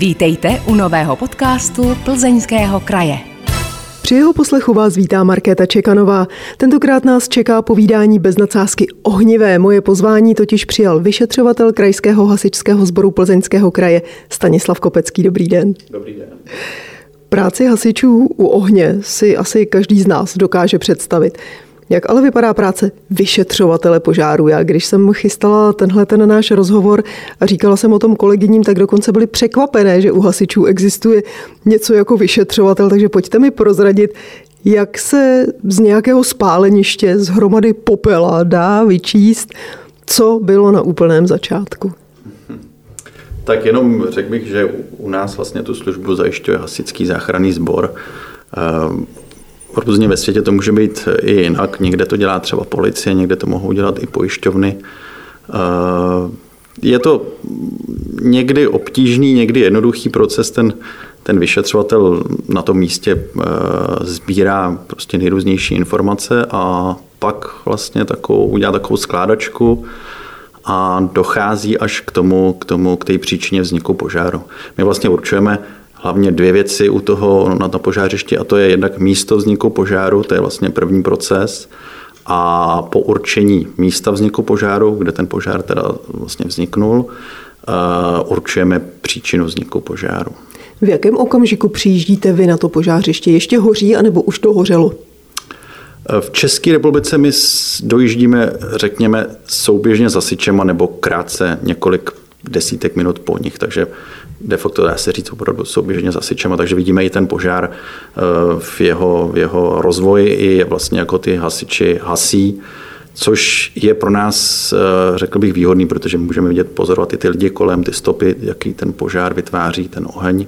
Vítejte u nového podcastu Plzeňského kraje. Při jeho poslechu vás vítá Markéta Čekanová. Tentokrát nás čeká povídání bez nadsázky ohnivé. Moje pozvání totiž přijal vyšetřovatel Krajského hasičského sboru Plzeňského kraje Stanislav Kopecký. Dobrý den. Dobrý den. Práci hasičů u ohně si asi každý z nás dokáže představit. Jak ale vypadá práce vyšetřovatele požáru? Já, když jsem chystala ten náš rozhovor a říkala jsem o tom kolegyním, tak dokonce byly překvapené, že u hasičů existuje něco jako vyšetřovatel, takže pojďte mi prozradit, jak se z nějakého spáleniště, z hromady popela dá vyčíst, co bylo na úplném začátku. Tak jenom řekl bych, že u nás vlastně tu službu zajišťuje hasičský záchranný sbor. Různě ve světě to může být i jinak. Někde to dělá třeba policie, někde to mohou dělat i pojišťovny. Je to někdy obtížný, někdy jednoduchý proces. Ten vyšetřovatel na tom místě sbírá prostě nejrůznější informace a pak vlastně udělá takovou skládačku a dochází až k té příčině vzniku požáru. My vlastně určujeme hlavně dvě věci u toho na požářišti, a to je jednak místo vzniku požáru, to je vlastně první proces, a po určení místa vzniku požáru, kde ten požár teda vlastně vzniknul, určujeme příčinu vzniku požáru. V jakém okamžiku přijíždíte vy na to požářiště? Ještě hoří, anebo už to hořelo? V České republice my dojíždíme, řekněme, souběžně s hasičema nebo krátce několik desítek minut po nich, takže de facto dá se říct opravdu souběžně s hasičema, takže vidíme i ten požár v jeho rozvoji, i vlastně jako ty hasiči hasí, což je pro nás, řekl bych, výhodný, protože můžeme vidět, pozorovat i ty lidi kolem, ty stopy, jaký ten požár vytváří, ten oheň,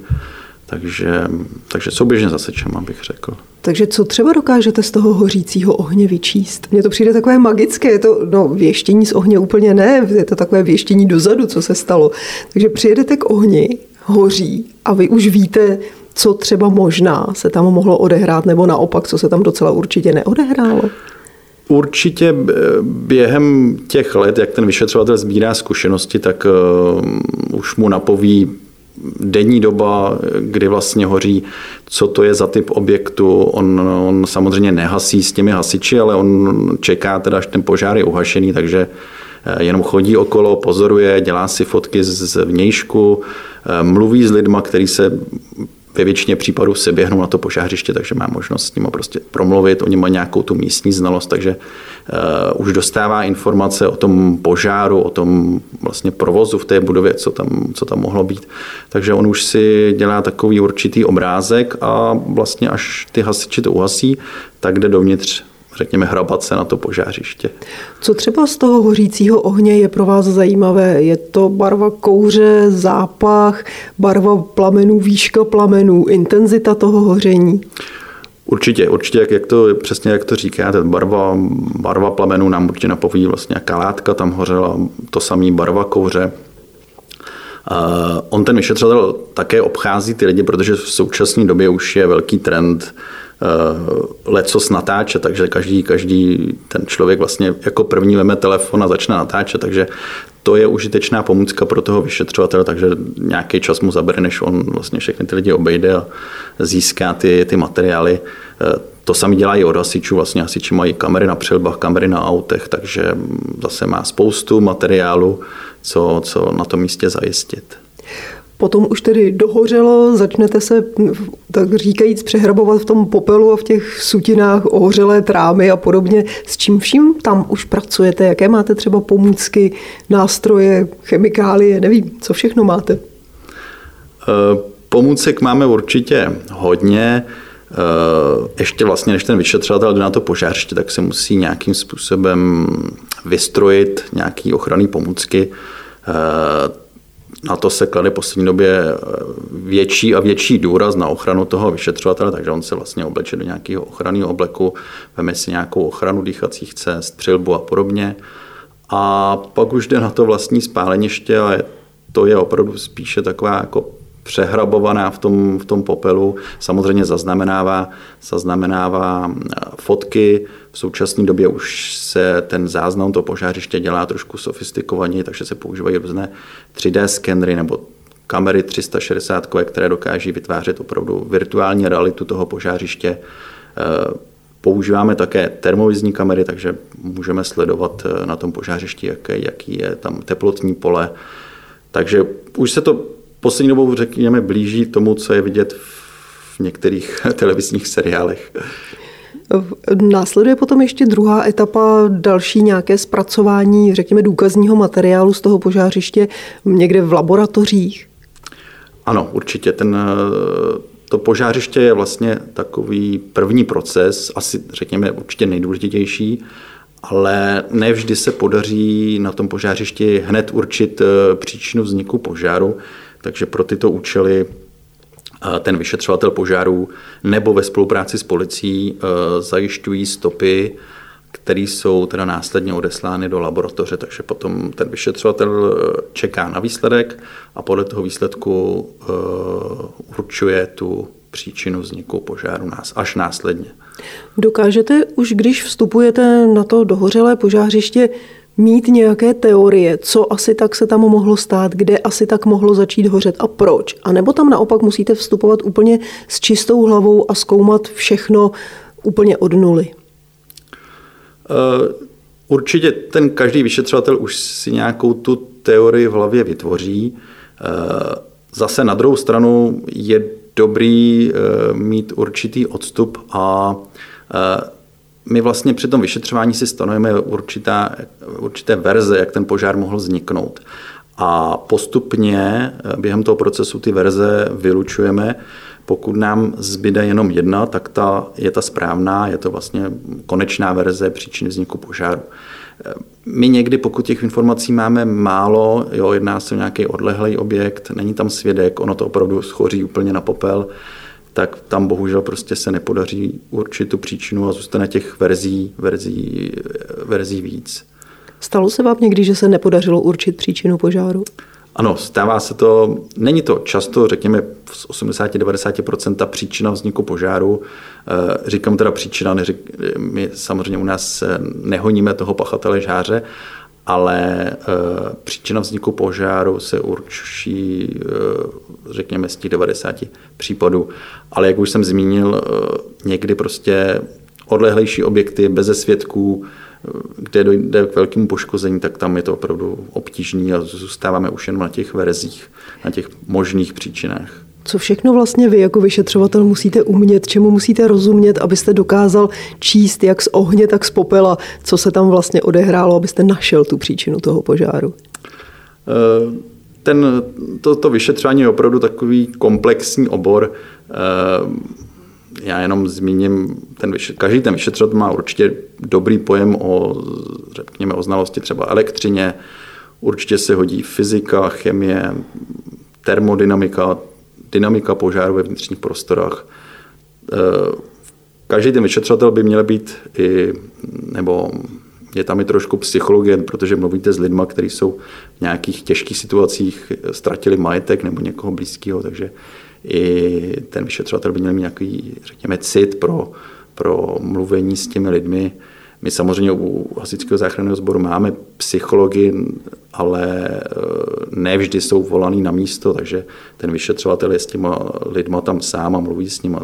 takže souběžně s hasičema, bych řekl. Takže co třeba dokážete z toho hořícího ohně vyčíst? Mně to přijde takové magické, je to věštění z ohně úplně ne, je to takové věštění dozadu, co se stalo. Takže přijedete k ohni, hoří a vy už víte, co třeba možná se tam mohlo odehrát, nebo naopak, co se tam docela určitě neodehrálo. Určitě během těch let, jak ten vyšetřovatel sbírá zkušenosti, tak už mu napoví denní doba, kdy vlastně hoří, co to je za typ objektu. On samozřejmě nehasí s těmi hasiči, ale on čeká teda, až ten požár je uhašený, takže jenom chodí okolo, pozoruje, dělá si fotky z vnějšku, mluví s lidma, který se ve většině případů se běhnou na to požářiště, takže má možnost s nimi prostě promluvit, oni mají nějakou tu místní znalost, takže už dostává informace o tom požáru, o tom vlastně provozu v té budově, co tam mohlo být. Takže on už si dělá takový určitý obrázek a vlastně až ty hasiči to uhasí, tak jde dovnitř, řekněme, hrabat se na to požářiště. Co třeba z toho hořícího ohně je pro vás zajímavé? Je to barva kouře, zápach, barva plamenů, výška plamenů, intenzita toho hoření? Určitě, jak to říkáte, barva plamenů nám určitě napoví, vlastně jaká látka tam hořela, to samý barva kouře. On ten vyšetřovatel také obchází ty lidi, protože v současné době už je velký trend lecos natáčet, takže každý ten člověk vlastně jako první veme telefon a začne natáčet, takže to je užitečná pomůcka pro toho vyšetřovatele, takže nějaký čas mu zabere, než on vlastně všechny ty lidi obejde a získá ty materiály. To sami dělají od hasičů, vlastně hasiči mají kamery na přilbách, kamery na autech, takže zase má spoustu materiálu, co na tom místě zajistit. Potom už tedy dohořelo, začnete se, tak říkajíc, přehrabovat v tom popelu a v těch sutinách ohořelé trámy a podobně. S čím vším tam už pracujete? Jaké máte třeba pomůcky, nástroje, chemikálie, nevím, co všechno máte? Pomůcek máme určitě hodně. Ještě vlastně, než ten vyšetřovatel jde na to požářiště, tak se musí nějakým způsobem vystrojit nějaký ochranné pomůcky. Na to se klade v poslední době větší a větší důraz na ochranu toho vyšetřovatele, takže on se vlastně obleče do nějakého ochranného obleku, veme si nějakou ochranu dýchacích cest, přilbu a podobně. A pak už jde na to vlastní spáleniště, ale to je opravdu spíše taková jako přehrabovaná v tom popelu. Samozřejmě zaznamenává fotky. V současné době už se ten záznam toho požářiště dělá trošku sofistikovaněji, takže se používají různé 3D skenery nebo kamery 360, které dokáží vytvářet opravdu virtuální realitu toho požářiště. Používáme také termovizní kamery, takže můžeme sledovat na tom požářišti, jaký je tam teplotní pole. Takže už se to poslední dobou, řekněme, blíží tomu, co je vidět v některých televizních seriálech. Následuje potom ještě druhá etapa, další nějaké zpracování, řekněme, důkazního materiálu z toho požářiště někde v laboratořích? Ano, určitě. To požářiště je vlastně takový první proces, asi řekněme určitě nejdůležitější, ale ne vždy se podaří na tom požářišti hned určit příčinu vzniku požáru, takže pro tyto účely ten vyšetřovatel požárů nebo ve spolupráci s policií zajišťují stopy, které jsou teda následně odeslány do laboratoře, takže potom ten vyšetřovatel čeká na výsledek a podle toho výsledku určuje tu příčinu vzniku požáru až následně. Dokážete už, když vstupujete na to dohořelé požářiště, mít nějaké teorie, co asi tak se tam mohlo stát, kde asi tak mohlo začít hořet a proč? A nebo tam naopak musíte vstupovat úplně s čistou hlavou a zkoumat všechno úplně od nuly? Určitě ten každý vyšetřovatel už si nějakou tu teorii v hlavě vytvoří. Zase na druhou stranu je dobrý mít určitý odstup a my vlastně při tom vyšetřování si stanovíme určité verze, jak ten požár mohl vzniknout. A postupně během toho procesu ty verze vylučujeme. Pokud nám zbyde jenom jedna, tak ta je ta správná, je to vlastně konečná verze příčiny vzniku požáru. My někdy, pokud těch informací máme málo, jedná se o nějaký odlehlý objekt, není tam svědek, ono to opravdu schoří úplně na popel, tak tam bohužel prostě se nepodaří určitou příčinu a zůstane těch verzí víc. Stalo se vám někdy, že se nepodařilo určit příčinu požáru? Ano, stává se to, není to často, řekněme, z 80-90% příčina vzniku požáru. Říkám teda příčina, my samozřejmě u nás nehoníme toho pachatele žáře, ale příčina vzniku požáru se určí, řekněme, z těch 90 případů. Ale jak už jsem zmínil, někdy prostě odlehlejší objekty beze svědků, kde dojde k velkému poškození, tak tam je to opravdu obtížné a zůstáváme už jen na těch verzích, na těch možných příčinách. Co všechno vlastně vy jako vyšetřovatel musíte umět, čemu musíte rozumět, abyste dokázal číst jak z ohně, tak z popela, co se tam vlastně odehrálo, abyste našel tu příčinu toho požáru? To vyšetřování je opravdu takový komplexní obor. Já jenom zmíním, každý ten vyšetřovatel má určitě dobrý pojem o znalosti třeba elektřině, určitě se hodí fyzika, chemie, termodynamika, dynamika požáru ve vnitřních prostorách. Každý ten vyšetřovatel by měl být nebo je tam i trošku psychologie, protože mluvíte s lidma, kteří jsou v nějakých těžkých situacích, ztratili majetek nebo někoho blízkého, takže i ten vyšetřovatel by měl mít nějaký, řekněme, cit pro mluvení s těmi lidmi. My samozřejmě u Hasičského záchranného sboru máme psychology, ale ne vždy jsou volaný na místo, takže ten vyšetřovatel je s těma lidma tam sám a mluví s nima,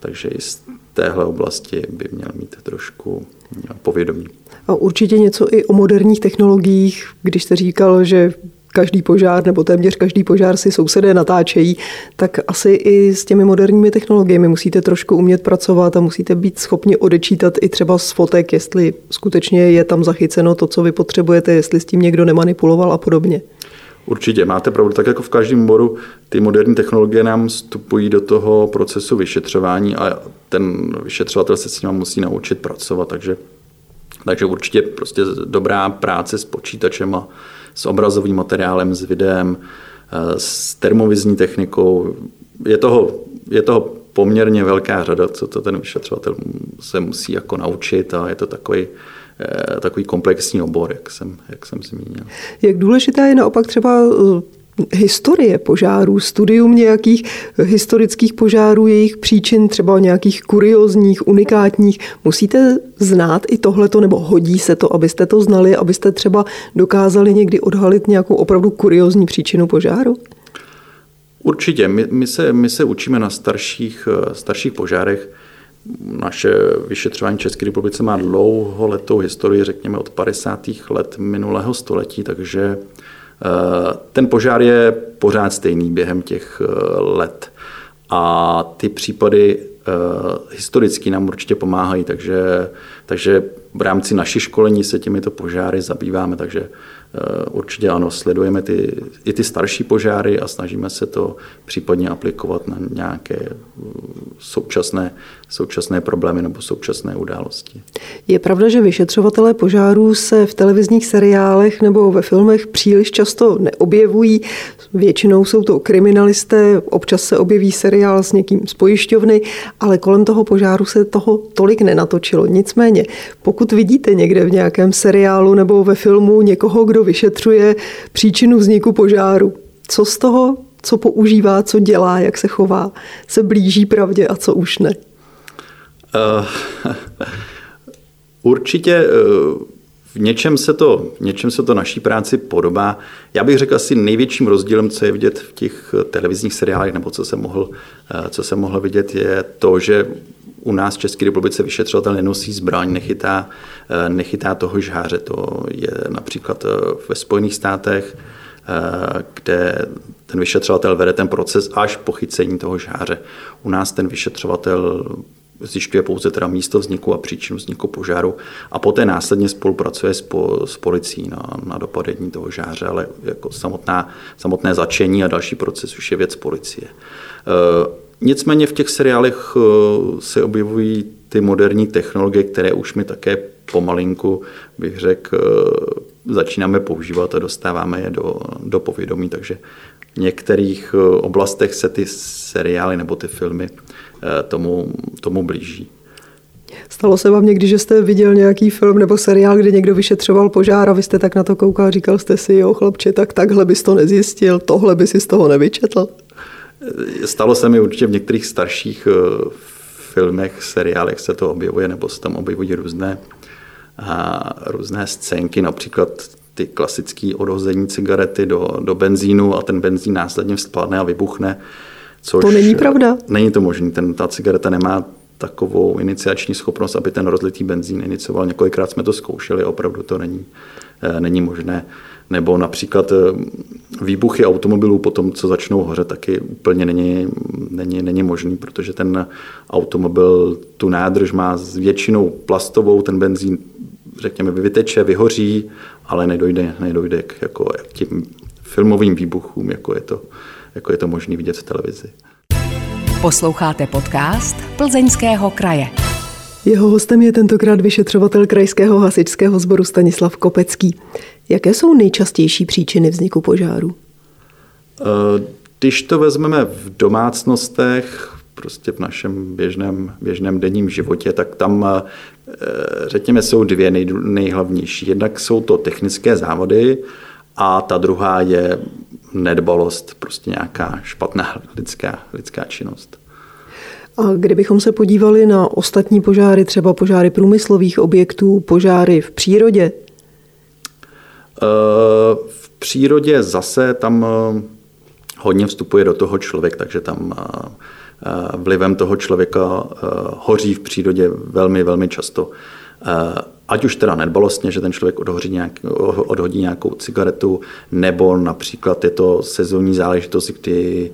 takže i z téhle oblasti by měl mít trošku povědomí. A určitě něco i o moderních technologiích, když jste říkal, že každý požár nebo téměř každý požár si sousedé natáčejí, tak asi i s těmi moderními technologiemi musíte trošku umět pracovat a musíte být schopni odečítat i třeba z fotek, jestli skutečně je tam zachyceno to, co vy potřebujete, jestli s tím někdo nemanipuloval a podobně. Určitě, máte pravdu. Tak jako v každém oboru, ty moderní technologie nám vstupují do toho procesu vyšetřování a ten vyšetřovatel se s ním musí naučit pracovat, takže určitě prostě dobrá práce s počítačem a s obrazovým materiálem, s videem, s termovizní technikou. Je toho poměrně velká řada, co to ten vyšetřovatel se musí jako naučit a je to takový komplexní obor, jak jsem zmínil. Jak důležitá je naopak třeba historie požárů, studium nějakých historických požárů, jejich příčin, třeba nějakých kuriózních, unikátních. Musíte znát i tohleto, nebo hodí se to, abyste to znali, abyste třeba dokázali někdy odhalit nějakou opravdu kuriózní příčinu požáru? Určitě, my se učíme na starších požárech. Naše vyšetřování v České republice má dlouholetou historii, řekněme od 50. let minulého století, takže ten požár je pořád stejný během těch let. A ty případy historicky nám určitě pomáhají, takže v rámci našich školení se těmito požáry zabýváme, takže určitě ano, sledujeme i ty starší požáry a snažíme se to případně aplikovat na nějaké současné problémy nebo současné události. Je pravda, že vyšetřovatelé požárů se v televizních seriálech nebo ve filmech příliš často neobjevují. Většinou jsou to kriminalisté, občas se objeví seriál s někým z pojišťovny, ale kolem toho požáru se toho tolik nenatočilo. Nicméně, pokud vidíte někde v nějakém seriálu nebo ve filmu někoho, kdo vyšetřuje příčinu vzniku požáru, co z toho, co používá, co dělá, jak se chová, se blíží pravdě a co už ne? Určitě v něčem se to naší práci podobá. Já bych řekl asi největším rozdílem, co je vidět v těch televizních seriálech, nebo co jsem mohl vidět, je to, že u nás v České republice vyšetřovatel nenosí zbraň, nechytá toho žháře. To je například ve Spojených státech, kde ten vyšetřovatel vede ten proces až po chycení toho žháře. U nás ten vyšetřovatel zjišťuje pouze teda místo vzniku a příčinu vzniku požáru a poté následně spolupracuje s policií na dopadení toho žáře, ale jako samotné začení a další proces už je věc policie. Nicméně v těch seriálech se objevují ty moderní technologie, které už my také pomalinku, bych řekl, začínáme používat a dostáváme je do povědomí, takže v některých oblastech se ty seriály nebo ty filmy tomu blíží. Stalo se vám někdy, že jste viděl nějaký film nebo seriál, kde někdo vyšetřoval požár a vy jste tak na to koukal a říkal jste si, jo chlapče, tak takhle bys to nezjistil, tohle bys si z toho nevyčetl? Stalo se mi určitě v některých starších filmech, seriálech se to objevuje, nebo se tam objevují různé scénky, například ty klasické odhození cigarety do benzínu a ten benzín následně vzpladne a vybuchne. Což to není pravda. Není to možné. Ta cigareta nemá takovou iniciační schopnost, aby ten rozlitý benzín inicioval. Několikrát jsme to zkoušeli, opravdu to není možné. Nebo například výbuchy automobilů po tom, co začnou hořet, taky úplně není možný, protože ten automobil tu nádrž má většinou plastovou, ten benzín, řekněme, vyteče, vyhoří, ale nedojde k těm filmovým výbuchům, jako je to možný vidět v televizi. Posloucháte podcast Plzeňského kraje. Jeho hostem je tentokrát vyšetřovatel Krajského hasičského sboru Stanislav Kopecký. Jaké jsou nejčastější příčiny vzniku požáru? Když to vezmeme v domácnostech, prostě v našem běžném denním životě, tak tam, řekněme, jsou dvě nejhlavnější. Jednak jsou to technické závady a ta druhá je nedbalost, prostě nějaká špatná lidská činnost. A kdybychom se podívali na ostatní požáry, třeba požáry průmyslových objektů, požáry v přírodě? V přírodě zase tam hodně vstupuje do toho člověk, takže tam vlivem toho člověka hoří v přírodě velmi, velmi často. Ať už teda nedbalostně, že ten člověk odhodí nějakou cigaretu, nebo například je to sezónní záležitost, kdy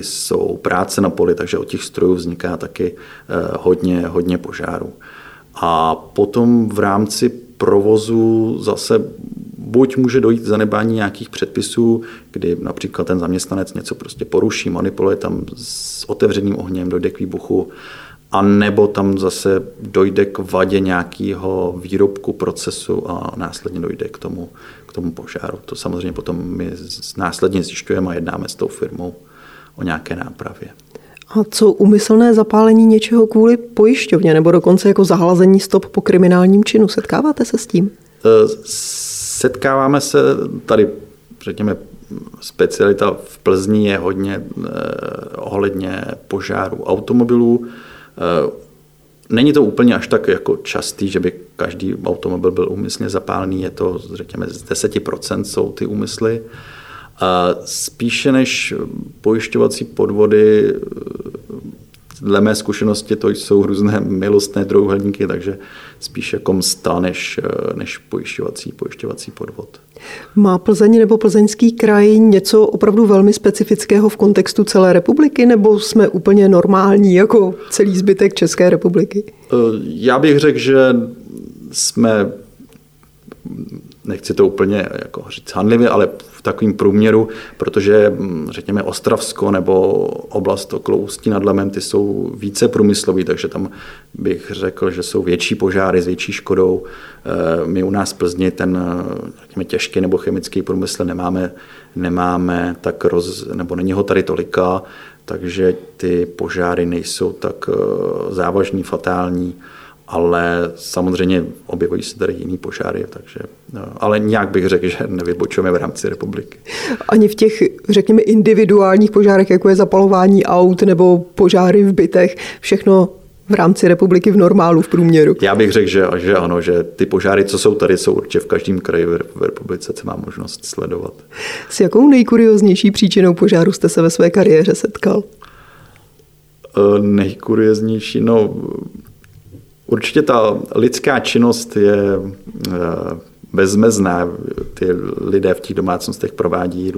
jsou práce na poli, takže od těch strojů vzniká taky hodně požárů. A potom v rámci provozu zase buď může dojít k zanedbání nějakých předpisů, kdy například ten zaměstnanec něco prostě poruší, manipuluje tam s otevřeným ohněm, dojde k výbuchu, a nebo tam zase dojde k vadě nějakého výrobku, procesu a následně dojde k tomu požáru. To samozřejmě potom my následně zjišťujeme a jednáme s tou firmou o nějaké nápravě. A co úmyslné zapálení něčeho kvůli pojišťovně nebo dokonce jako zahlazení stop po kriminálním činu? Setkáváte se s tím? Setkáváme se tady, řekněme, specialita v Plzni je hodně ohledně požárů automobilů. Není to úplně až tak jako častý, že by každý automobil byl úmyslně zapálený, je to, řekněme, z 10% jsou ty úmysly. A spíše než pojišťovací podvody, dle mé zkušenosti, to jsou různé milostné trojúhelníky, takže spíše jako msta než pojišťovací podvod. Má Plzeň nebo Plzeňský kraj něco opravdu velmi specifického v kontextu celé republiky, nebo jsme úplně normální jako celý zbytek České republiky? Já bych řekl, že jsme, nechci to úplně jako říct handlivě, ale v takovém průměru, protože řekněme Ostravsko nebo oblast okolo Ústí nad Labem, ty jsou více průmyslový, takže tam bych řekl, že jsou větší požáry s větší škodou. My u nás v Plzni ten řekněme, těžký nebo chemický průmysl nemáme tak nebo není ho tady tolika, takže ty požáry nejsou tak závažní, fatální. Ale samozřejmě objevují se tady jiný požáry, takže, ale nějak bych řekl, že nevybočujeme v rámci republiky. Ani v těch, řekněme, individuálních požárech, jako je zapalování aut nebo požáry v bytech, všechno v rámci republiky v normálu, v průměru? Já bych řekl, že ano, že ty požáry, co jsou tady, jsou určitě v každém kraji v republice, co má možnost sledovat. S jakou nejkurioznější příčinou požáru jste se ve své kariéře setkal? Nejkurioznější, určitě ta lidská činnost je bezmezná. Ty lidé v těch domácnostech provádí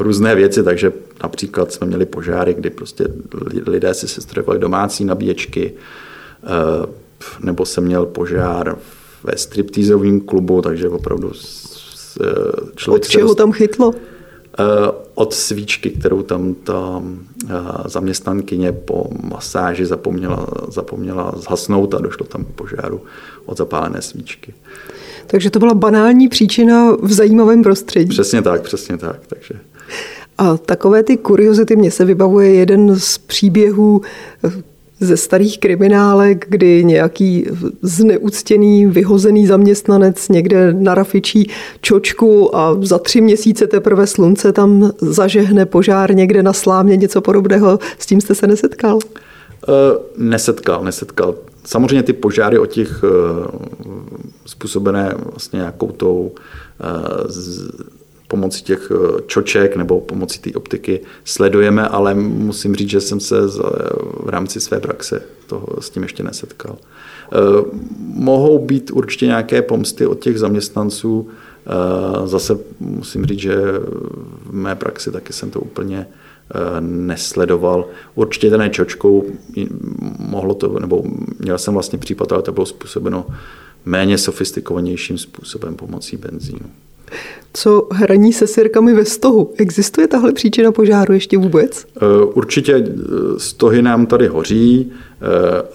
různé věci, takže například jsme měli požáry, kdy prostě lidé si sestrojovali domácí nabíječky, nebo jsem měl požár ve striptýzovém klubu, takže opravdu člověk... Od čeho tam chytlo? Od svíčky, kterou tam ta zaměstnankyně po masáži zapomněla zhasnout a došlo tam k požáru od zapálené svíčky. Takže to byla banální příčina v zajímavém prostředí. Přesně tak. Takže... A takové ty kuriozity, mně se vybavuje jeden z příběhů ze starých kriminálek, kdy nějaký zneuctěný, vyhozený zaměstnanec někde narafičí čočku a za 3 měsíce teprve slunce tam zažehne požár někde na slámě, něco podobného. S tím jste se nesetkal? Nesetkal. Samozřejmě ty požáry o těch způsobené vlastně nějakou tou pomocí těch čoček nebo pomocí té optiky sledujeme, ale musím říct, že jsem se v rámci své praxe toho s tím ještě nesetkal. Mohou být určitě nějaké pomsty od těch zaměstnanců. Zase musím říct, že v mé praxi taky jsem to úplně nesledoval. Určitě ten čočkou mohlo to, nebo měl jsem vlastně případ, ale to bylo způsobeno méně sofistikovanějším způsobem pomocí benzínu. Co hraní se sirkami ve stohu? Existuje tahle příčina požáru ještě vůbec? Určitě stohy nám tady hoří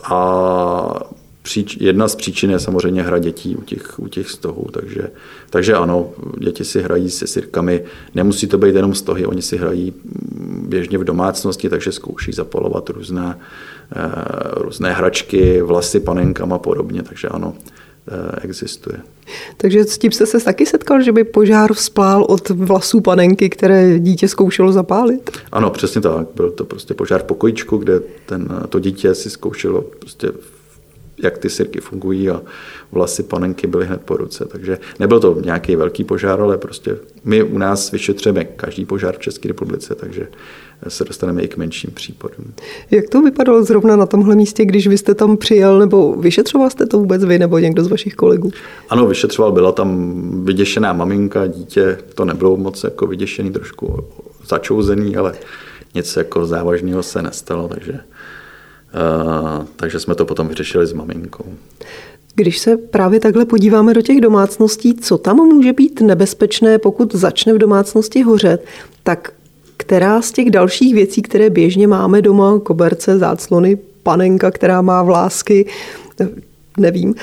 a jedna z příčin je samozřejmě hra dětí u těch stohů. Takže ano, děti si hrají se sirkami. Nemusí to být jenom stohy, oni si hrají běžně v domácnosti, takže zkouší zapalovat různé hračky, vlasy panenkama a podobně, takže ano. Existuje. Takže s tím jste se taky setkal, že by požár vzplál od vlasů panenky, které dítě zkoušelo zapálit? Ano, přesně tak. Byl to prostě požár v pokojičku, kde to dítě si zkoušelo prostě, jak ty sirky fungují a vlasy panenky byly hned po ruce. Takže nebyl to nějaký velký požár, ale prostě my u nás vyšetřujeme každý požár v České republice, takže se dostaneme i k menším případům. Jak to vypadalo zrovna na tomhle místě, když vy jste tam přijel, nebo vyšetřoval jste to vůbec vy nebo někdo z vašich kolegů? Ano, vyšetřoval, byla tam vyděšená maminka, dítě, to nebylo moc jako vyděšený, trošku začouzený, ale nic jako závažného se nestalo, takže jsme to potom vyřešili s maminkou. Když se právě takhle podíváme do těch domácností, co tam může být nebezpečné, pokud začne v domácnosti hořet, tak která z těch dalších věcí, které běžně máme doma, koberce, záclony, panenka, která má vlásky, nevím,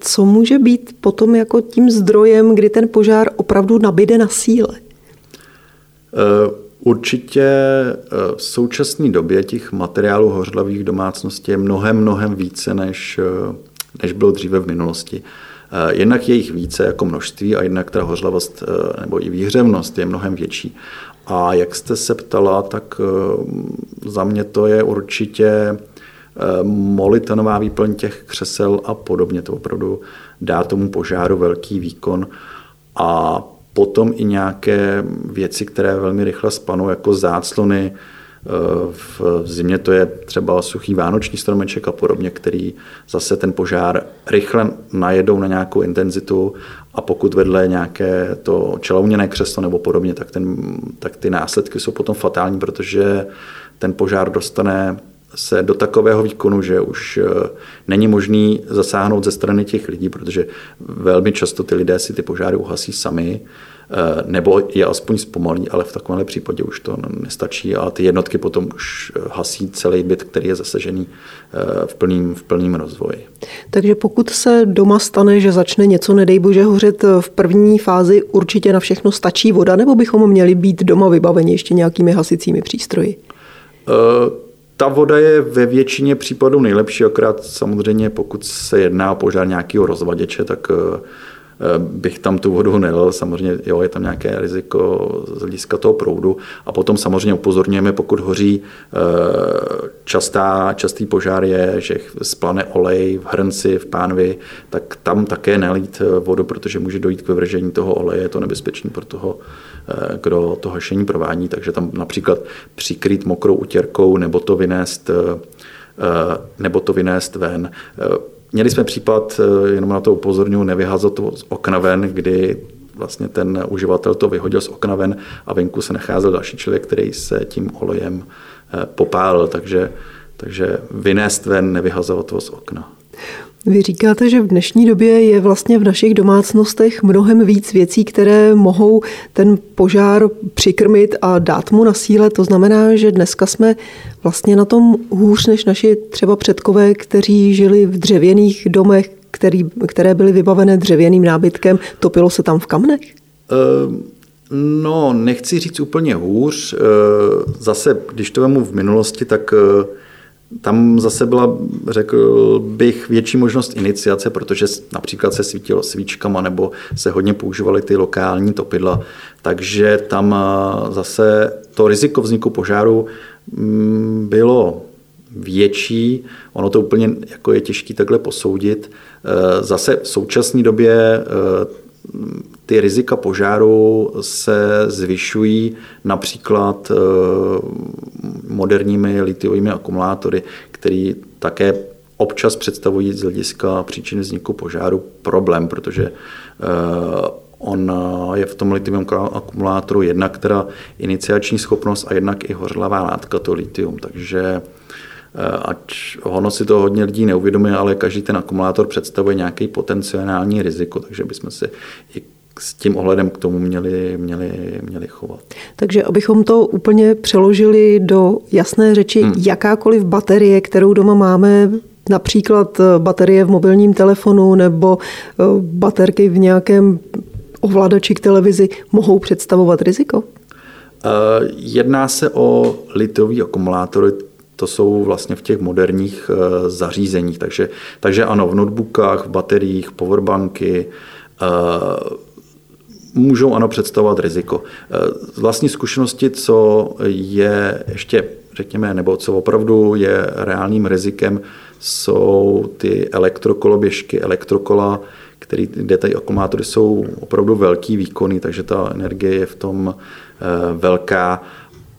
co může být potom jako tím zdrojem, kdy ten požár opravdu nabyde na síle? Určitě v současné době těch materiálů hořlavých domácností je mnohem více, než bylo dříve v minulosti. Jednak je jich více jako množství a jednak ta hořlavost nebo i výhřevnost je mnohem větší. A jak jste se ptala, tak za mě to je určitě molybdenová výplň těch křesel a podobně. To opravdu dá tomu požáru velký výkon a potom i nějaké věci, které velmi rychle spanou, jako záclony. V zimě to je třeba suchý vánoční stromeček a podobně, který zase ten požár rychle najedou na nějakou intenzitu, a pokud vedle nějaké to čelouněné křeslo nebo podobně, tak ty následky jsou potom fatální, protože ten požár dostane se do takového výkonu, že už není možný zasáhnout ze strany těch lidí, protože velmi často ty lidé si ty požáry uhasí sami, nebo je aspoň zpomalí, ale v takovémhle případě už to nestačí a ty jednotky potom už hasí celý byt, který je zasažený v plném rozvoji. Takže pokud se doma stane, že začne něco, nedej bože, hořet v první fázi, určitě na všechno stačí voda, nebo bychom měli být doma vybaveni ještě nějakými hasicími přístroji? Ta voda je ve většině případů nejlepší, akorát samozřejmě pokud se jedná o požár nějakého rozvaděče, tak bych tam tu vodu nelil. Samozřejmě jo, je tam nějaké riziko z hlediska toho proudu. A potom samozřejmě upozorňujeme, pokud hoří častý požár je, že splane olej v hrnci, v pánvi, tak tam také nelít vodu, protože může dojít k vyvržení toho oleje, je to nebezpečné pro toho, kdo to hašení provádí. Takže tam například přikrýt mokrou utěrkou nebo to vynést ven. Měli jsme případ, jenom na to upozorňuji, nevyházet to z okna ven, kdy vlastně ten uživatel to vyhodil z okna ven a venku se nacházel další člověk, který se tím olejem popálil. Takže vynést ven, nevyhazovat to z okna. Vy říkáte, že v dnešní době je vlastně v našich domácnostech mnohem víc věcí, které mohou ten požár přikrmit a dát mu na síle. To znamená, že dneska jsme vlastně na tom hůř než naši třeba předkové, kteří žili v dřevěných domech, které byly vybavené dřevěným nábytkem. Topilo se tam v kamnech? No, nechci říct úplně hůř. Zase, když to vemu v minulosti, tak tam zase byla, řekl bych, větší možnost iniciace, protože například se svítilo svíčkama nebo se hodně používaly ty lokální topidla. Takže tam zase to riziko vzniku požáru bylo větší. Ono to úplně jako je těžké takhle posoudit. Zase v současné době ty rizika požáru se zvyšují například moderními litiovými akumulátory, které také občas představují z hlediska příčiny vzniku požáru problém, protože on je v tom litiovém akumulátoru jednak teda iniciační schopnost a jednak i hořlavá látka, to litium, takže ať ono si to hodně lidí neuvědomí, ale každý ten akumulátor představuje nějaký potenciální riziko, takže bychom se i s tím ohledem k tomu měli chovat. Takže abychom to úplně přeložili do jasné řeči, jakákoliv baterie, kterou doma máme, například baterie v mobilním telefonu nebo baterky v nějakém ovladači k televizi, mohou představovat riziko? Jedná se o litiový akumulátory, to jsou vlastně v těch moderních zařízeních. Takže ano, v notebookách, v bateriích, powerbanky můžou ano představovat riziko. Z vlastní zkušenosti, co je ještě, řekněme, nebo co opravdu je reálným rizikem, jsou ty elektrokoloběžky, elektrokola, kde ty akumulátory jsou opravdu velký výkony, takže ta energie je v tom velká.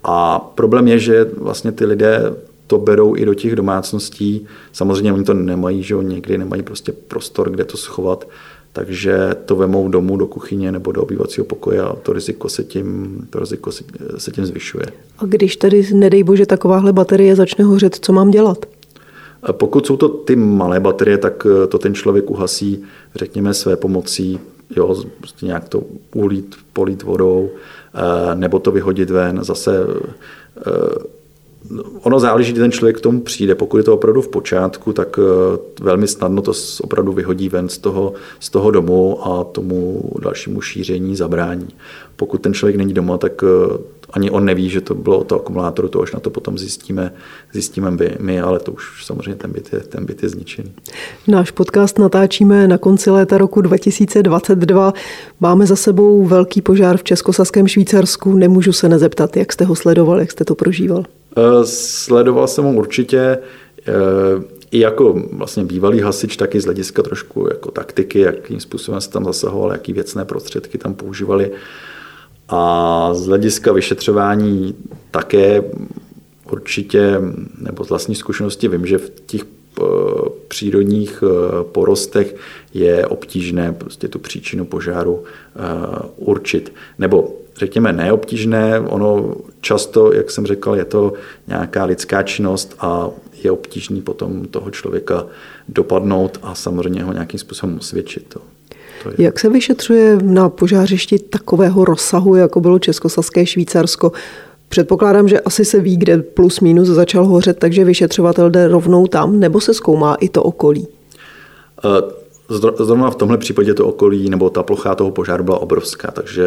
A problém je, že vlastně ty lidé to berou i do těch domácností. Samozřejmě oni to nemají, že někdy nemají prostě prostor, kde to schovat, takže to vemou domů do kuchyně nebo do obývacího pokoje a to riziko se tím zvyšuje. A když tady, nedej bože, takováhle baterie začne hořet, co mám dělat? Pokud jsou to ty malé baterie, tak to ten člověk uhasí, řekněme, své pomocí, jo, prostě nějak to ulít, polít vodou, nebo to vyhodit ven. Zase ono záleží, kdy ten člověk k tomu přijde. Pokud je to opravdu v počátku, tak velmi snadno to opravdu vyhodí ven z toho domu a tomu dalšímu šíření zabrání. Pokud ten člověk není doma, tak ani on neví, že to bylo to akumulátoru, to až na to potom zjistíme my, ale to už samozřejmě ten byt je zničený. Náš podcast natáčíme na konci léta roku 2022. Máme za sebou velký požár v Českosaském Švýcarsku. Nemůžu se nezeptat, jak jste ho sledoval, jak jste to prožíval? Sledoval jsem ho určitě. i jako vlastně bývalý hasič, tak i z hlediska trošku jako taktiky, jakým způsobem se tam zasahoval, jaký věcné prostředky tam používali. A z hlediska vyšetřování také určitě, nebo z vlastní zkušenosti vím, že v těch přírodních porostech je obtížné prostě tu příčinu požáru určit. Nebo řekněme neobtížné, ono často, jak jsem řekl, je to nějaká lidská činnost a je obtížný potom toho člověka dopadnout a samozřejmě ho nějakým způsobem usvědčit. Jak se vyšetřuje na požářišti takového rozsahu, jako bylo Českosaské Švýcarsko? Předpokládám, že asi se ví, kde plus minus začal hořet, takže vyšetřovatel jde rovnou tam, nebo se zkoumá i to okolí? Zrovna v tomhle případě to okolí, nebo ta plocha toho požáru byla obrovská, takže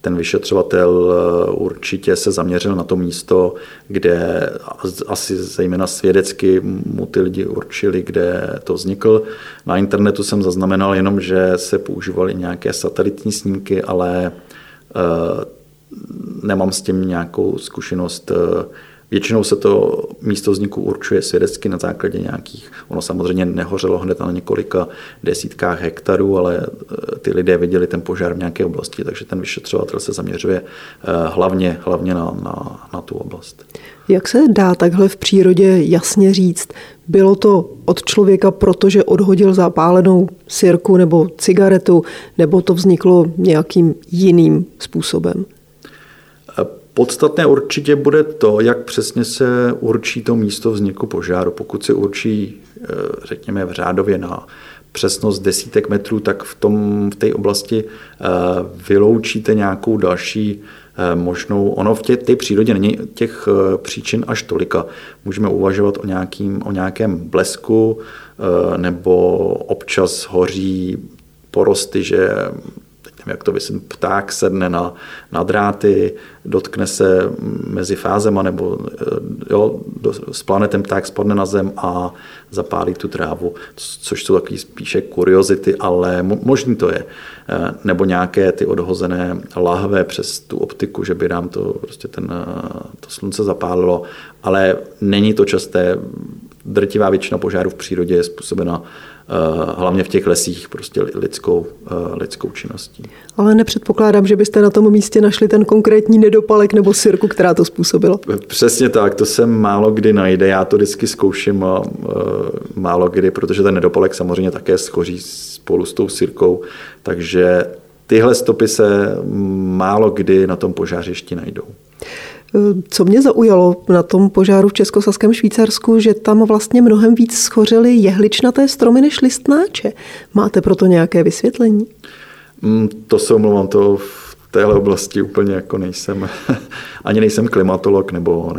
ten vyšetřovatel určitě se zaměřil na to místo, kde asi zejména svědecky mu ty lidi určili, kde to vznikl. Na internetu jsem zaznamenal jenom, že se používaly nějaké satelitní snímky, ale nemám s tím nějakou zkušenost. Většinou se to místo vzniku určuje svědecky na základě nějakých, ono samozřejmě nehořelo hned na několika desítkách hektarů, ale ty lidé viděli ten požár v nějaké oblasti, takže ten vyšetřovatel se zaměřuje hlavně na tu oblast. Jak se dá takhle v přírodě jasně říct, bylo to od člověka, protože odhodil zapálenou sirku nebo cigaretu, nebo to vzniklo nějakým jiným způsobem? Podstatné určitě bude to, jak přesně se určí to místo vzniku požáru. Pokud se určí, řekněme, v řádově na přesnost desítek metrů, tak v té oblasti vyloučíte nějakou další možnou. Ono v té přírodě není těch příčin až tolika. Můžeme uvažovat o nějakém blesku, nebo občas hoří porosty, že jak to vysvětlím, pták sedne na dráty, dotkne se mezi fázema, nebo spláne ten pták, spadne na zem a zapálí tu trávu, což jsou takové spíše kuriozity, ale možný to je. Nebo nějaké ty odhozené lahve přes tu optiku, že by nám to prostě to slunce zapálilo, ale není to časté. Drtivá většina požárů v přírodě je způsobena hlavně v těch lesích prostě lidskou činností. Ale nepředpokládám, že byste na tom místě našli ten konkrétní nedopalek nebo sirku, která to způsobila. Přesně tak, to se málo kdy najde, já to vždycky zkouším a málo kdy, protože ten nedopalek samozřejmě také schoří spolu s tou sirkou, takže tyhle stopy se málo kdy na tom požářišti najdou. Co mě zaujalo na tom požáru v Českosaském Švýcarsku, že tam vlastně mnohem víc schořely jehličnaté stromy než listnáče. Máte proto nějaké vysvětlení? To se omlouvám, to v téhle oblasti úplně jako nejsem, ani nejsem klimatolog, nebo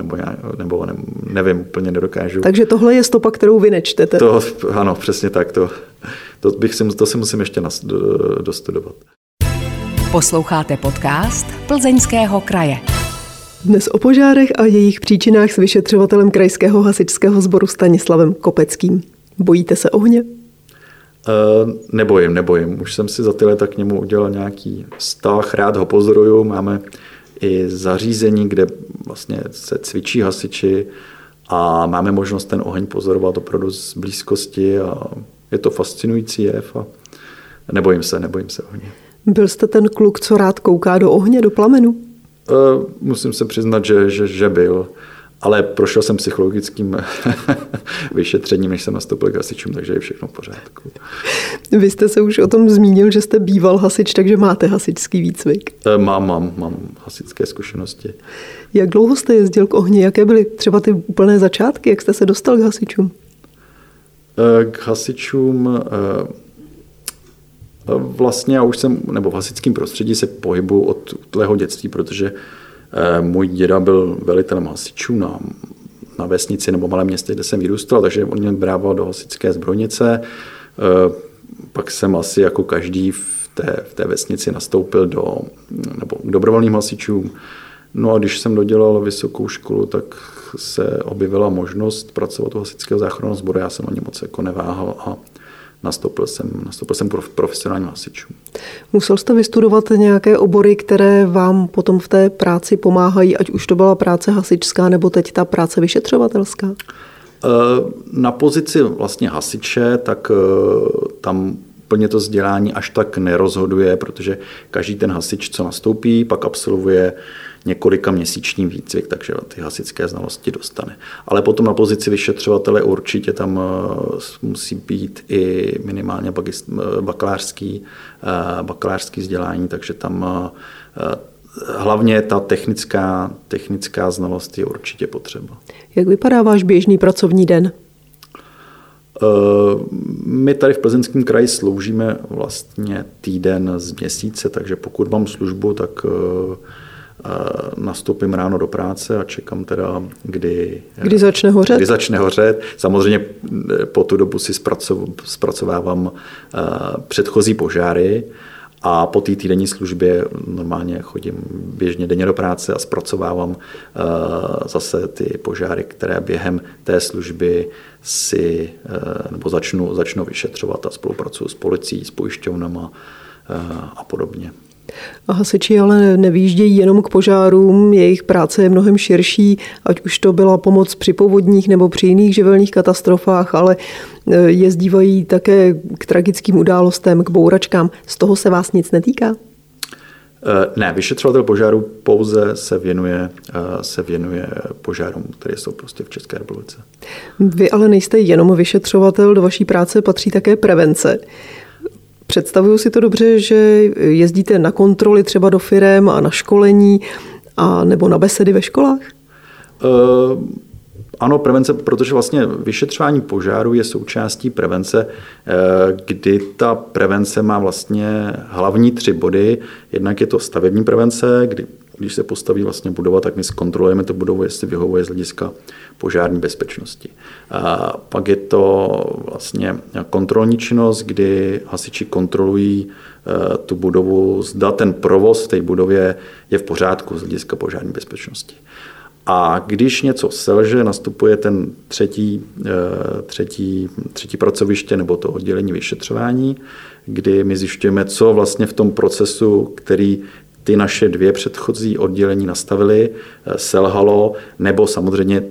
nevím, úplně nedokážu. Takže tohle je stopa, kterou vy nečtete. To, ano, přesně tak, to si musím ještě dostudovat. Posloucháte podcast Plzeňského kraje. Dnes o požárech a jejich příčinách s vyšetřovatelem Krajského hasičského sboru Stanislavem Kopeckým. Bojíte se ohně? Nebojím. Už jsem si za ty léta k němu udělal nějaký vztah, rád ho pozoruju. Máme i zařízení, kde vlastně se cvičí hasiči a máme možnost ten oheň pozorovat opravdu z blízkosti a je to fascinující jev a nebojím se ohně. Byl jste ten kluk, co rád kouká do ohně, do plamenu? Musím se přiznat, že byl, ale prošel jsem psychologickým vyšetřením, než jsem nastoupil k hasičům, takže je všechno v pořádku. Vy jste se už o tom zmínil, že jste býval hasič, takže máte hasičský výcvik. Mám hasičské zkušenosti. Jak dlouho jste jezdil k ohni? Jaké byly třeba ty úplné začátky? Jak jste se dostal k hasičům? Vlastně já už jsem, nebo v hasičském prostředí se pohybuju od útlého dětství, protože můj děda byl velitelem hasičů na vesnici nebo malém městě, kde jsem vyrůstal, takže on mě brával do hasičské zbrojnice. Pak jsem asi jako každý v té vesnici nastoupil k dobrovolným hasičům. No a když jsem dodělal vysokou školu, tak se objevila možnost pracovat u hasičského záchranného sboru. Já jsem na ně moc jako neváhal a nastoupil jsem profesionálním hasičům. Musel jste vystudovat nějaké obory, které vám potom v té práci pomáhají, ať už to byla práce hasičská, nebo teď ta práce vyšetřovatelská? Na pozici vlastně hasiče, tak tam plně to vzdělání až tak nerozhoduje, protože každý ten hasič, co nastoupí, pak absolvuje několikaměsíční výcvik, takže ty hasičské znalosti dostane. Ale potom na pozici vyšetřovatele určitě tam musí být i minimálně bakalářský vzdělání, takže tam hlavně ta technická znalost je určitě potřeba. Jak vypadá váš běžný pracovní den? My tady v Plzeňském kraji sloužíme vlastně týden z měsíce, takže pokud mám službu, tak nastoupím ráno do práce a čekám teda, kdy začne hořet. Samozřejmě po tu dobu si zpracovávám předchozí požáry a po té týdenní službě normálně chodím běžně denně do práce a zpracovávám zase ty požáry, které během té služby si nebo začnu vyšetřovat a spolupracuju s policií, s pojišťovnama a podobně. A hasiči ale nevýjíždějí jenom k požárům, jejich práce je mnohem širší, ať už to byla pomoc při povodních nebo při jiných živelních katastrofách, ale jezdívají také k tragickým událostem, k bouračkám. Z toho se vás nic netýká? Ne, vyšetřovatel požáru pouze se věnuje požárům, které jsou prostě v České republice. Vy ale nejste jenom vyšetřovatel, do vaší práce patří také prevence. Představuju si to dobře, že jezdíte na kontroly třeba do firem a na školení a nebo na besedy ve školách? Ano, prevence, protože vlastně vyšetřování požáru je součástí prevence, kdy ta prevence má vlastně hlavní 3 body. Jednak je to stavební prevence, když se postaví vlastně budova, tak my zkontrolujeme tu budovu, jestli vyhovuje z hlediska požární bezpečnosti. A pak je to vlastně kontrolní činnost, kdy hasiči kontrolují tu budovu, zda ten provoz v té budově je v pořádku z hlediska požární bezpečnosti. A když něco selže, nastupuje ten třetí pracoviště nebo to oddělení vyšetřování, kdy my zjišťujeme, co vlastně v tom procesu, který ty naše 2 předchozí oddělení nastavili, selhalo, nebo samozřejmě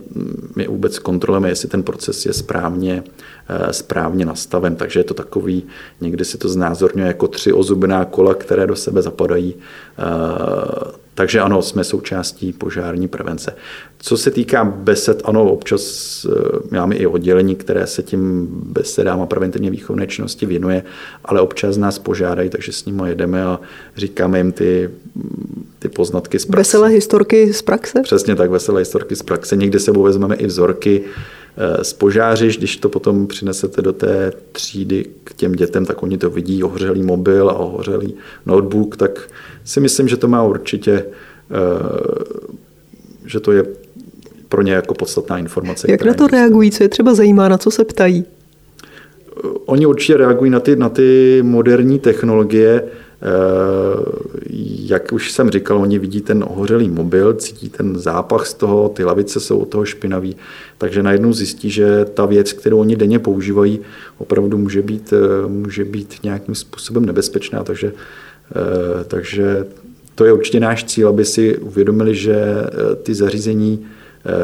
my vůbec kontrolujeme, jestli ten proces je správně nastaven. Takže je to takový, někdy si to znázorňuje jako 3 ozubená kola, které do sebe zapadají. Takže ano, jsme součástí požární prevence. Co se týká besed, ano, občas máme i oddělení, které se tím besedám a preventivně výchovné činnosti věnuje, ale občas nás požádají, takže s nimi jedeme a říkáme jim ty poznatky z praxe. Veselé historky z praxe? Přesně tak, veselé historky z praxe. Někdy sebou vezmeme i vzorky z požářiš, když to potom přinesete do té třídy k těm dětem, tak oni to vidí, ohořelý mobil a ohořelý notebook, tak si myslím, že to má určitě, že to je pro ně jako podstatná informace. Jak na to reagují? Co je třeba zajímá? Na co se ptají? Oni určitě reagují na ty moderní technologie. Jak už jsem říkal, oni vidí ten ohořelý mobil, cítí ten zápach z toho, ty lavice jsou od toho špinavý, takže najednou zjistí, že ta věc, kterou oni denně používají, opravdu může být nějakým způsobem nebezpečná, takže to je určitě náš cíl, aby si uvědomili, že ty zařízení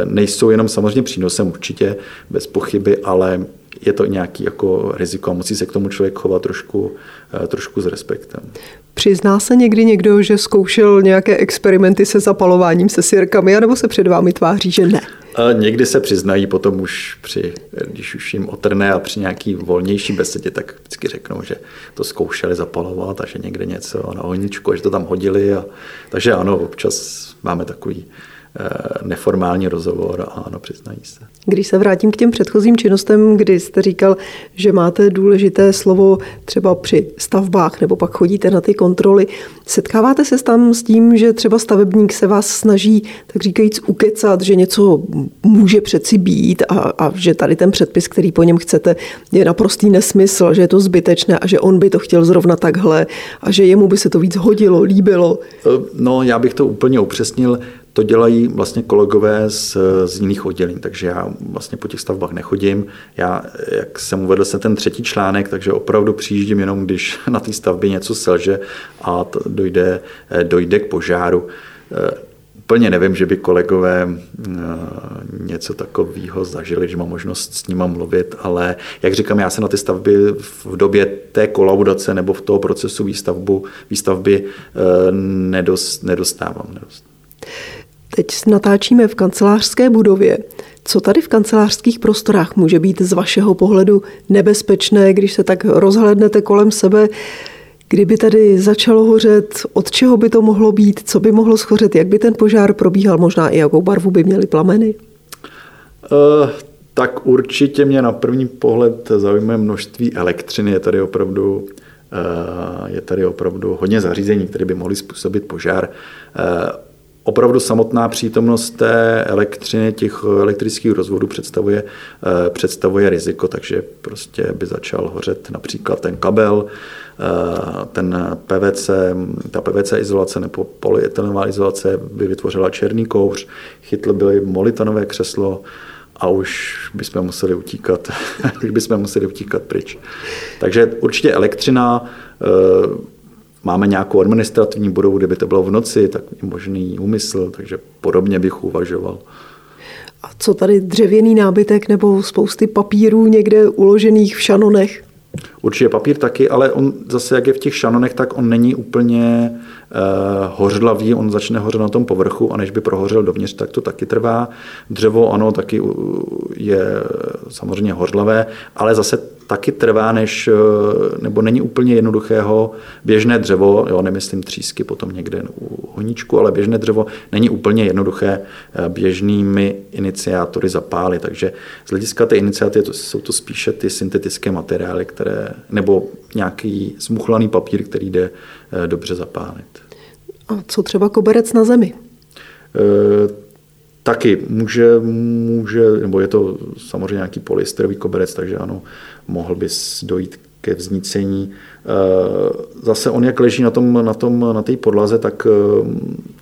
nejsou jenom samozřejmě přínosem určitě, bez pochyby, ale je to nějaký jako riziko a musí se k tomu člověk chovat trošku s respektem. Přizná se někdy někdo, že zkoušel nějaké experimenty se zapalováním, se sirkami, anebo se před vámi tváří, že ne? Někdy se přiznají potom už, když už jim otrne a při nějaký volnější besedě, tak vždycky řeknou, že to zkoušeli zapalovat a že někde něco na ohničku, že to tam hodili. Takže ano, občas máme takový neformální rozhovor a ano, přiznají se. Když se vrátím k těm předchozím činnostem, kdy jste říkal, že máte důležité slovo třeba při stavbách nebo pak chodíte na ty kontroly, setkáváte se tam s tím, že třeba stavebník se vás snaží, tak říkajíc, ukecat, že něco může přeci být a že tady ten předpis, který po něm chcete, je naprostý nesmysl, že je to zbytečné a že on by to chtěl zrovna takhle a že jemu by se to víc hodilo, líbilo? No, já bych to úplně upřesnil. To dělají vlastně kolegové z jiných oddělení, takže já vlastně po těch stavbách nechodím. Já, jak jsem uvedl, jsem ten 3. článek, takže opravdu přijíždím jenom, když na té stavbě něco selže a dojde k požáru. úplně nevím, že by kolegové něco takového zažili, že mám možnost s nima mluvit, ale jak říkám, já se na ty stavby v době té kolaudace nebo v toho procesu výstavby nedostávám. Teď natáčíme v kancelářské budově. Co tady v kancelářských prostorách může být z vašeho pohledu nebezpečné, když se tak rozhlédnete kolem sebe? Kdyby tady začalo hořet, od čeho by to mohlo být, co by mohlo schořet, jak by ten požár probíhal, možná i jakou barvu by měly plameny? Tak určitě mě na první pohled zaujme množství elektřiny. Je tady opravdu hodně zařízení, které by mohly způsobit požár. Opravdu samotná přítomnost té elektřiny, těch elektrických rozvodů představuje riziko, takže prostě by začal hořet například ten kabel, ten PVC, ta PVC izolace nebo polyetylenová izolace by vytvořila černý kouř, chytl by molybdenové křeslo a už bychom museli utíkat, pryč. Takže určitě elektřina. Máme nějakou administrativní budovu, kdyby to bylo v noci, tak je možný úmysl, takže podobně bych uvažoval. A co tady dřevěný nábytek nebo spousty papírů někde uložených v šanonech? Určitě papír taky, ale on zase, jak je v těch šanonech, tak on není úplně hořlavý, on začne hořet na tom povrchu a než by prohořel dovnitř, tak to taky trvá. Dřevo, ano, taky je samozřejmě hořlavé, ale zase taky trvá, nebo není úplně jednoduchého běžné dřevo, jo, nemyslím třísky potom někde u honíčku, ale běžné dřevo není úplně jednoduché běžnými iniciátory zapálit, takže z hlediska té iniciativy jsou to spíše ty syntetické materiály, nebo nějaký zmuchlaný papír, který jde dobře zapálit. A co třeba koberec na zemi? Taky může, nebo je to samozřejmě nějaký polyesterový koberec, takže ano, mohl by dojít ke vznícení. Zase on, jak leží na té podlaze, tak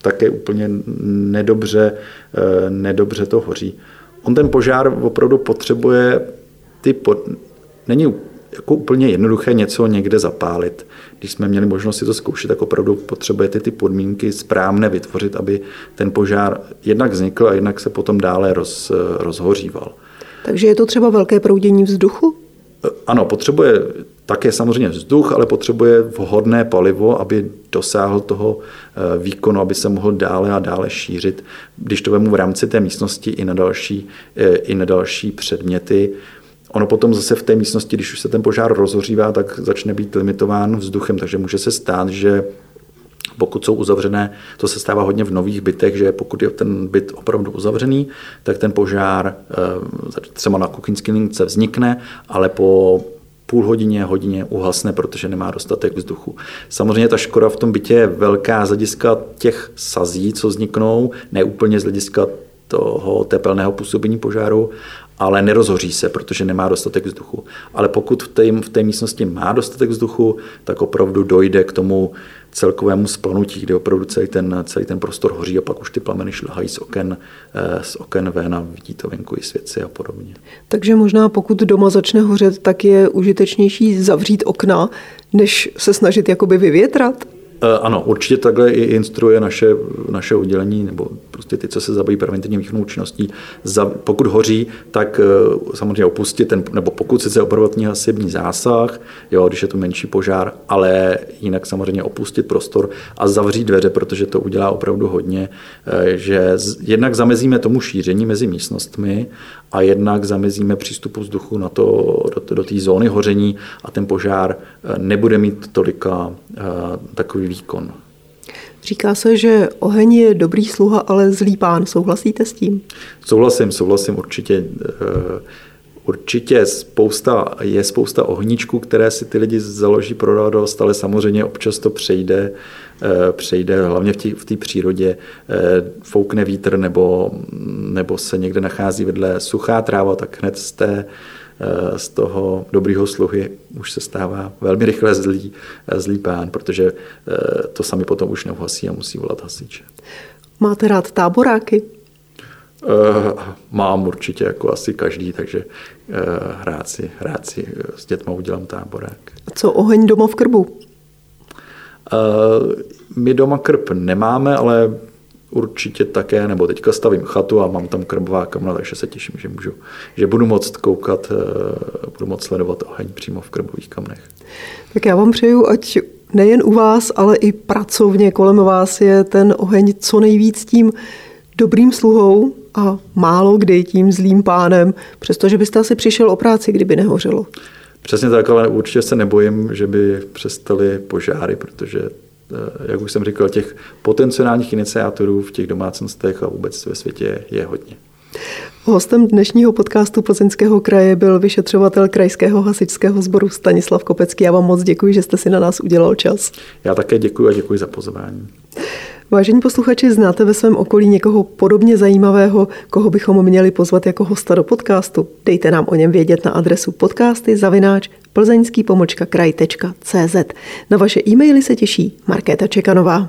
také úplně nedobře to hoří. On ten požár opravdu potřebuje není jako úplně jednoduché něco někde zapálit. Když jsme měli možnost si to zkoušet, tak opravdu potřebujete ty podmínky správně vytvořit, aby ten požár jednak vznikl a jednak se potom dále rozhoříval. Takže je to třeba velké proudění vzduchu? Ano, potřebuje také samozřejmě vzduch, ale potřebuje vhodné palivo, aby dosáhl toho výkonu, aby se mohl dále a dále šířit. Když to vemu v rámci té místnosti i na další předměty, ono potom zase v té místnosti, když už se ten požár rozhořívá, tak začne být limitován vzduchem, takže může se stát, že pokud jsou uzavřené, to se stává hodně v nových bytech, že pokud je ten byt opravdu uzavřený, tak ten požár třeba na kuchyňské lince vznikne, ale po půl hodině uhasne, protože nemá dostatek vzduchu. Samozřejmě ta škoda v tom bytě je velká z hlediska těch sazí, co vzniknou, ne úplně z hlediska toho tepelného působení požáru, ale nerozhoří se, protože nemá dostatek vzduchu. Ale pokud v té místnosti má dostatek vzduchu, tak opravdu dojde k tomu celkovému splanutí, kde opravdu celý ten prostor hoří a pak už ty plameny šlehají z oken ven a vidí to venku i světci a podobně. Takže možná pokud doma začne hořet, tak je užitečnější zavřít okna, než se snažit jakoby vyvětrat? Ano, určitě takhle i instruuje naše oddělení, nebo prostě ty, co se zabývají preventivně výchovnou činností. Pokud hoří, tak samozřejmě opustit nebo pokud sice opravdu hasební zásah, jo, když je to menší požár, ale jinak samozřejmě opustit prostor a zavřít dveře, protože to udělá opravdu hodně, že jednak zamezíme tomu šíření mezi místnostmi a jednak zamezíme přístupu vzduchu do té zóny hoření a ten požár nebude mít tolika takový výkon. Říká se, že oheň je dobrý sluha, ale zlý pán. Souhlasíte s tím? Souhlasím určitě. Je spousta ohníčků, které si ty lidi založí pro radost, ale samozřejmě občas to přejde hlavně v té přírodě, foukne vítr nebo se někde nachází vedle suchá tráva, tak hned z toho dobrýho sluhy už se stává velmi rychle zlý pán, protože to sami potom už neuhasí a musí volat hasiče. Máte rád táboráky? Mám určitě, jako asi každý, takže rád si s dětma udělám táborák. Co oheň doma v krbu? My doma krb nemáme, ale určitě také, nebo teďka stavím chatu a mám tam krbová kamna, takže se těším, že budu moct koukat, budu moct sledovat oheň přímo v krbových kamnech. Tak já vám přeju, ať nejen u vás, ale i pracovně kolem vás je ten oheň co nejvíc tím dobrým sluhou a málo kdy tím zlým pánem, přestože byste asi přišel o práci, kdyby nehořelo. Přesně tak, ale určitě se nebojím, že by přestaly požáry, protože, jak už jsem říkal, těch potenciálních iniciátorů v těch domácnostech a vůbec ve světě je hodně. Hostem dnešního podcastu Plzeňského kraje byl vyšetřovatel Krajského hasičského sboru Stanislav Kopecký. Já vám moc děkuji, že jste si na nás udělal čas. Já také děkuji a děkuji za pozvání. Vážení posluchači, znáte ve svém okolí někoho podobně zajímavého, koho bychom měli pozvat jako hosta do podcastu? Dejte nám o něm vědět na adresu podcasty@plzeňsky-kraj.cz. Na vaše e-maily se těší Markéta Čekanová.